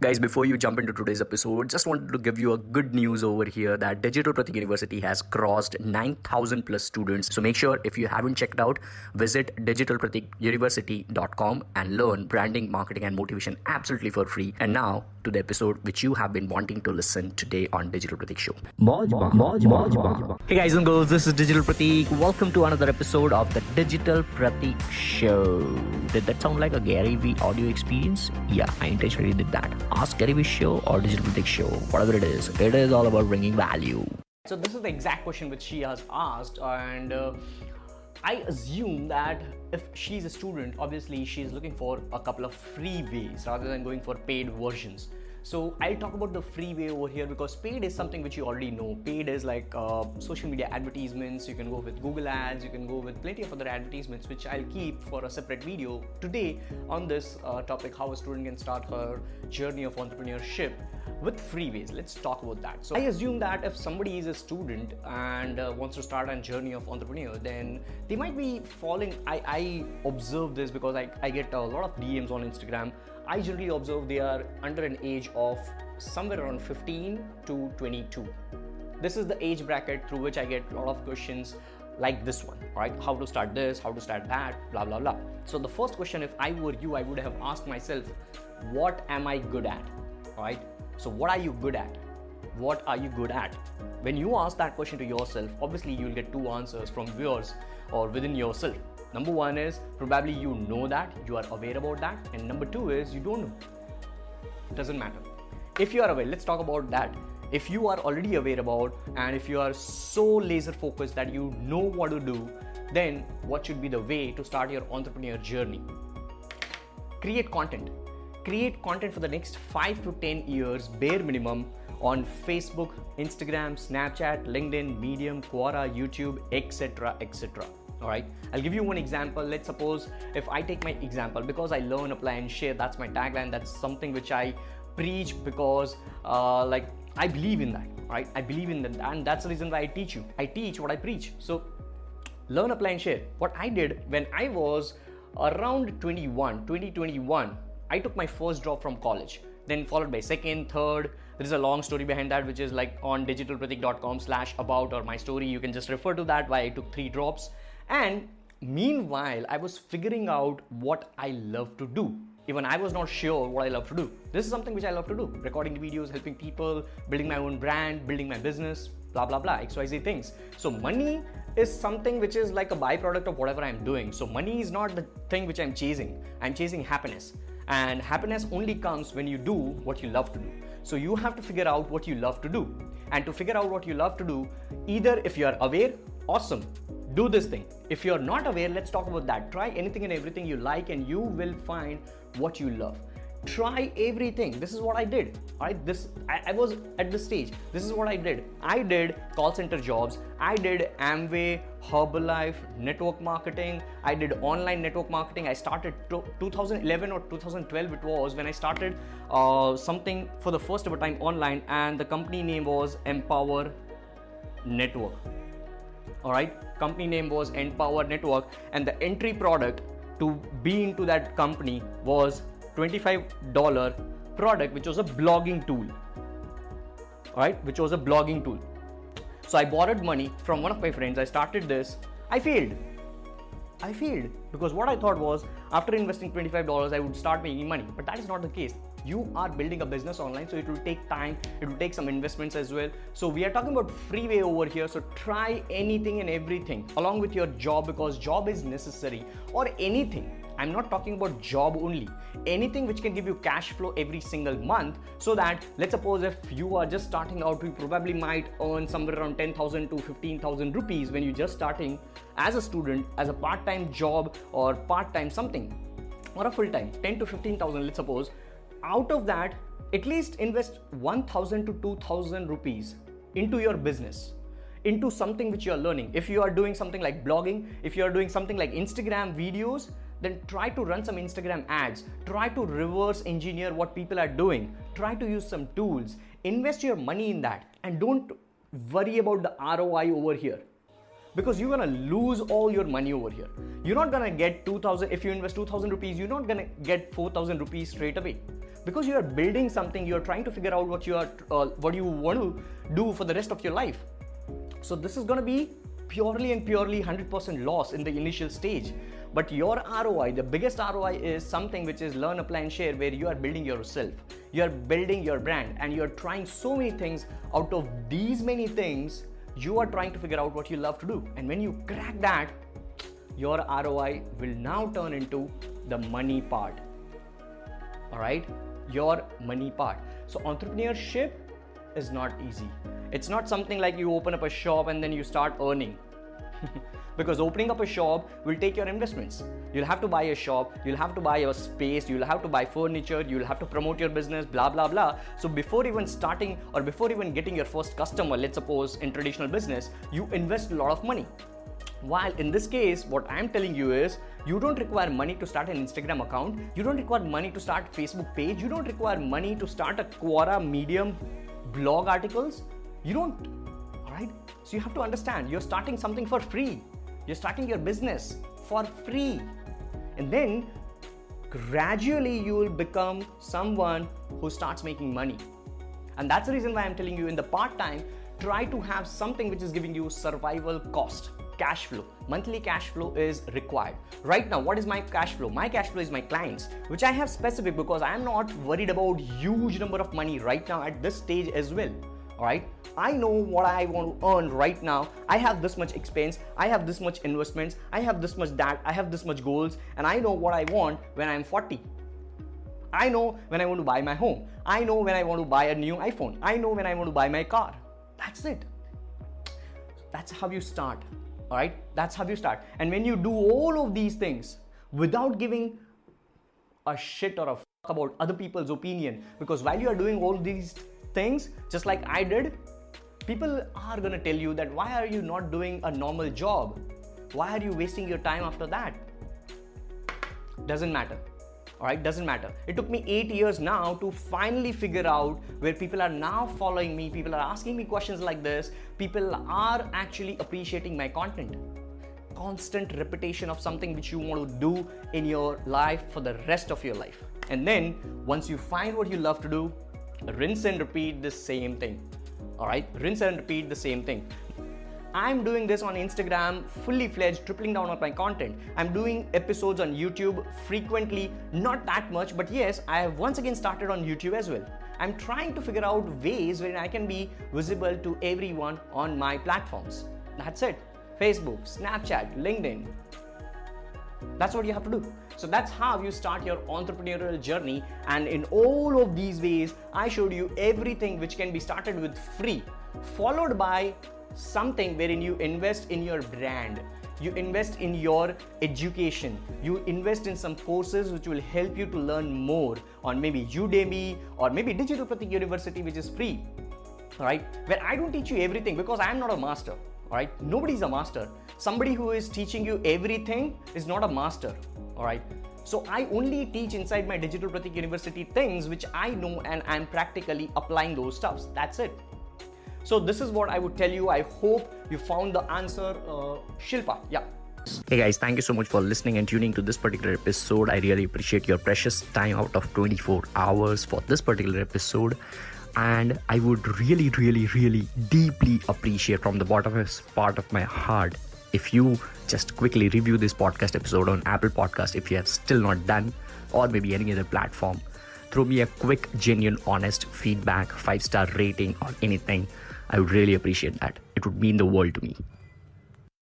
Guys, before you jump into today's episode, just wanted to give you a good news over here that Digital Pratik University has crossed 9,000 plus students. So make sure if you haven't checked out, visit digitalpratikuniversity.com and learn branding, marketing and motivation absolutely for free. And now to the episode which you have been wanting to listen today on Digital Pratik Show. Hey guys and girls, this is Digital Pratik. Welcome to another episode of the Digital Pratik Show. Did that sound like a Gary V audio experience? Yeah, I intentionally did that. Ask Gary V Show or Digital Pratik Show, whatever it is all about bringing value. So this is the exact question which she has asked, and I assume that if she's a student, obviously she's looking for a couple of free ways rather than going for paid versions. So I'll talk about the free way over here because paid is something which you already know. Paid is like social media advertisements. You can go with Google Ads, you can go with plenty of other advertisements, which I'll keep for a separate video today on this topic, how a student can start her journey of entrepreneurship with free ways. Let's talk about that. So I assume that if somebody is a student and wants to start a journey of entrepreneur, then they might be falling. I observe this because I get a lot of DMs on Instagram. I generally observe they are under an age of somewhere around 15 to 22. This is the age bracket through which I get a lot of questions like this one, right? How to start this, how to start that, blah, blah, blah. So the first question, if I were you, I would have asked myself, what am I good at, right? So what are you good at? What are you good at? When you ask that question to yourself, obviously you'll get two answers from viewers or within yourself. Number one is probably you know that, you are aware about that, and number two is you don't know. It doesn't matter. If you are aware, let's talk about that. If you are already aware about and if you are so laser focused that you know what to do, then what should be the way to start your entrepreneur journey? Create content. Create content for the next 5 to 10 years bare minimum on Facebook, Instagram, Snapchat, LinkedIn, Medium, Quora, YouTube, etc, etc. Alright, I'll give you one example. Let's suppose if I take my example, because I learn, apply and share, that's my tagline. That's something which I preach because I believe in that, right? I believe in that, and that's the reason why I teach you. I teach what I preach. So learn, apply and share. What I did when I was around 2021, I took my first job from college, then followed by second, third. There is a long story behind that, which is like on digitalpratik.com/about or my story. You can just refer to that, why I took 3 drops. And meanwhile, I was figuring out what I love to do. Even I was not sure what I love to do. This is something which I love to do. Recording videos, helping people, building my own brand, building my business, blah, blah, blah, XYZ things. So money is something which is like a byproduct of whatever I'm doing. So money is not the thing which I'm chasing. I'm chasing happiness. And happiness only comes when you do what you love to do. So you have to figure out what you love to do. And to figure out what you love to do, either if you are aware, awesome, do this thing. If you're not aware, let's talk about that. Try anything and everything you like and you will find what you love. Try everything. This is what I did. Alright, I was at this stage. This is what I did. I did call center jobs. I did Amway, Herbalife, network marketing. I did online network marketing. I started 2011 or 2012 it was when I started something for the first ever time online, and the company name was Empower Network. Alright, company name was Empower Network, and the entry product to be into that company was $25 product, which was a blogging tool. Alright, which was a blogging tool. So I borrowed money from one of my friends. I started this. I failed because what I thought was after investing $25, I would start making money, but that is not the case. You are building a business online, so it will take time. It will take some investments as well. So we are talking about freeway over here. So try anything and everything along with your job, because job is necessary, or anything. I'm not talking about job only. Anything which can give you cash flow every single month, so that let's suppose if you are just starting out, you probably might earn somewhere around 10,000 to 15,000 rupees when you're just starting as a student, as a part-time job or part-time something, or a full-time 10 to 15,000, let's suppose. Out of that, at least invest 1,000 to 2,000 rupees into your business, into something which you are learning. If you are doing something like blogging, if you are doing something like Instagram videos, then try to run some Instagram ads, try to reverse engineer what people are doing, try to use some tools, invest your money in that, and don't worry about the ROI over here, because you're going to lose all your money over here. You're not going to get 2,000, if you invest 2,000 rupees, you're not going to get 4,000 rupees straight away. because you are building something, you are trying to figure out what you want to do for the rest of your life. So this is going to be purely 100% loss in the initial stage. But your ROI, the biggest ROI is something which is learn, apply and share, where you are building yourself, you are building your brand, and you are trying so many things. Out of these many things, you are trying to figure out what you love to do. And when you crack that, your ROI will now turn into the money part. All right, your money part. So entrepreneurship is not easy. It's not something like you open up a shop and then you start earning. Because opening up a shop will take your investments. You'll have to buy a shop, you'll have to buy a space, you'll have to buy furniture, you'll have to promote your business, blah, blah, blah. So before even starting or before even getting your first customer, let's suppose in traditional business, you invest a lot of money. While in this case, what I'm telling you is, you don't require money to start an Instagram account. You don't require money to start a Facebook page. You don't require money to start a Quora, Medium, blog articles. You don't, all right? So you have to understand, you're starting something for free. You're starting your business for free. And then gradually you will become someone who starts making money. And that's the reason why I'm telling you in the part-time, try to have something which is giving you survival cost. Cash flow, monthly cash flow is required. Right now, what is my cash flow? My cash flow is my clients, which I have specific because I am not worried about huge number of money right now at this stage as well. All right, I know what I want to earn right now. I have this much expense, I have this much investments, I have this much that, I have this much goals, and I know what I want when I'm 40. I know when I want to buy my home. I know when I want to buy a new iPhone. I know when I want to buy my car. That's it. That's how you start. All right, that's how you start. And when you do all of these things without giving a shit or a fuck about other people's opinion, because while you are doing all these things, just like I did, people are gonna tell you that why are you not doing a normal job? Why are you wasting your time after that? Doesn't matter. All right, doesn't matter. It took me 8 years now to finally figure out where people are now following me. People are asking me questions like this. People are actually appreciating my content. Constant repetition of something which you want to do in your life for the rest of your life. And then once you find what you love to do, rinse and repeat the same thing. All right, rinse and repeat the same thing. I'm doing this on Instagram, fully fledged, tripling down on my content. I'm doing episodes on YouTube frequently, not that much, but yes, I have once again started on YouTube as well. I'm trying to figure out ways where I can be visible to everyone on my platforms. That's it. Facebook, Snapchat, LinkedIn. That's what you have to do. So that's how you start your entrepreneurial journey. And in all of these ways, I showed you everything which can be started with free, followed by something wherein you invest in your brand, you invest in your education, you invest in some courses which will help you to learn more on maybe Udemy or maybe Digital Pratik University, which is free. All right, where I don't teach you everything because I am not a master. All right, nobody's a master. Somebody who is teaching you everything is not a master. All right, so I only teach inside my Digital Pratik University things which I know, and I'm practically applying those stuffs. That's it. So this is what I would tell you. I hope you found the answer, Shilpa. Yeah. Hey guys, thank you so much for listening and tuning to this particular episode. I really appreciate your precious time out of 24 hours for this particular episode. And I would really, really, really deeply appreciate from the bottom part of my heart if you just quickly review this podcast episode on Apple Podcast if you have still not done, or maybe any other platform. Throw me a quick, genuine, honest feedback, 5-star rating or anything. I would really appreciate that. It would mean the world to me.